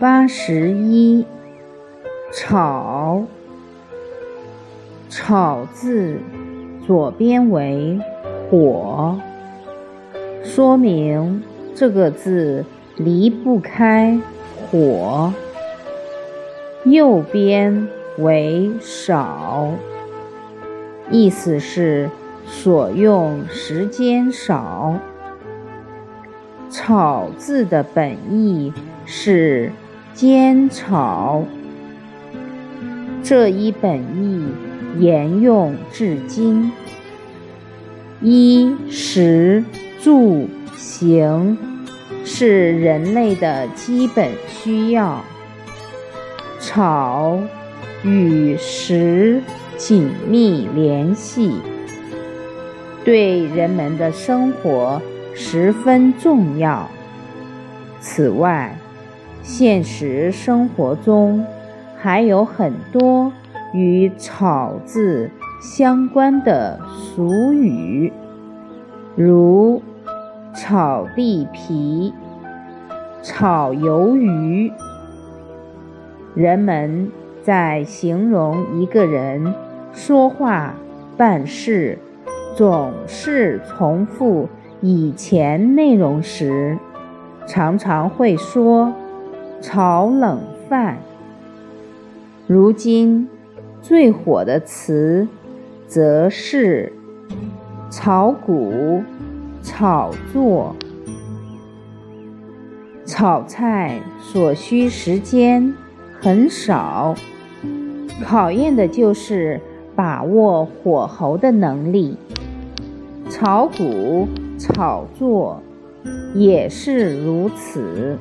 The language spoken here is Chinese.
81，草，草字左边为火，说明这个字离不开火。右边为少，意思是所用时间少。炒字的本意是煎炒，这一本意沿用至今。衣食住行是人类的基本需要，炒与食紧密联系，对人们的生活十分重要。此外，现实生活中还有很多与炒字相关的俗语，如炒地皮、炒鱿鱼。人们在形容一个人说话、办事总是重复以前内容时，常常会说炒冷饭。如今最火的词则是炒股、炒作。炒菜所需时间很少，考验的就是把握火候的能力。炒股、炒作也是如此。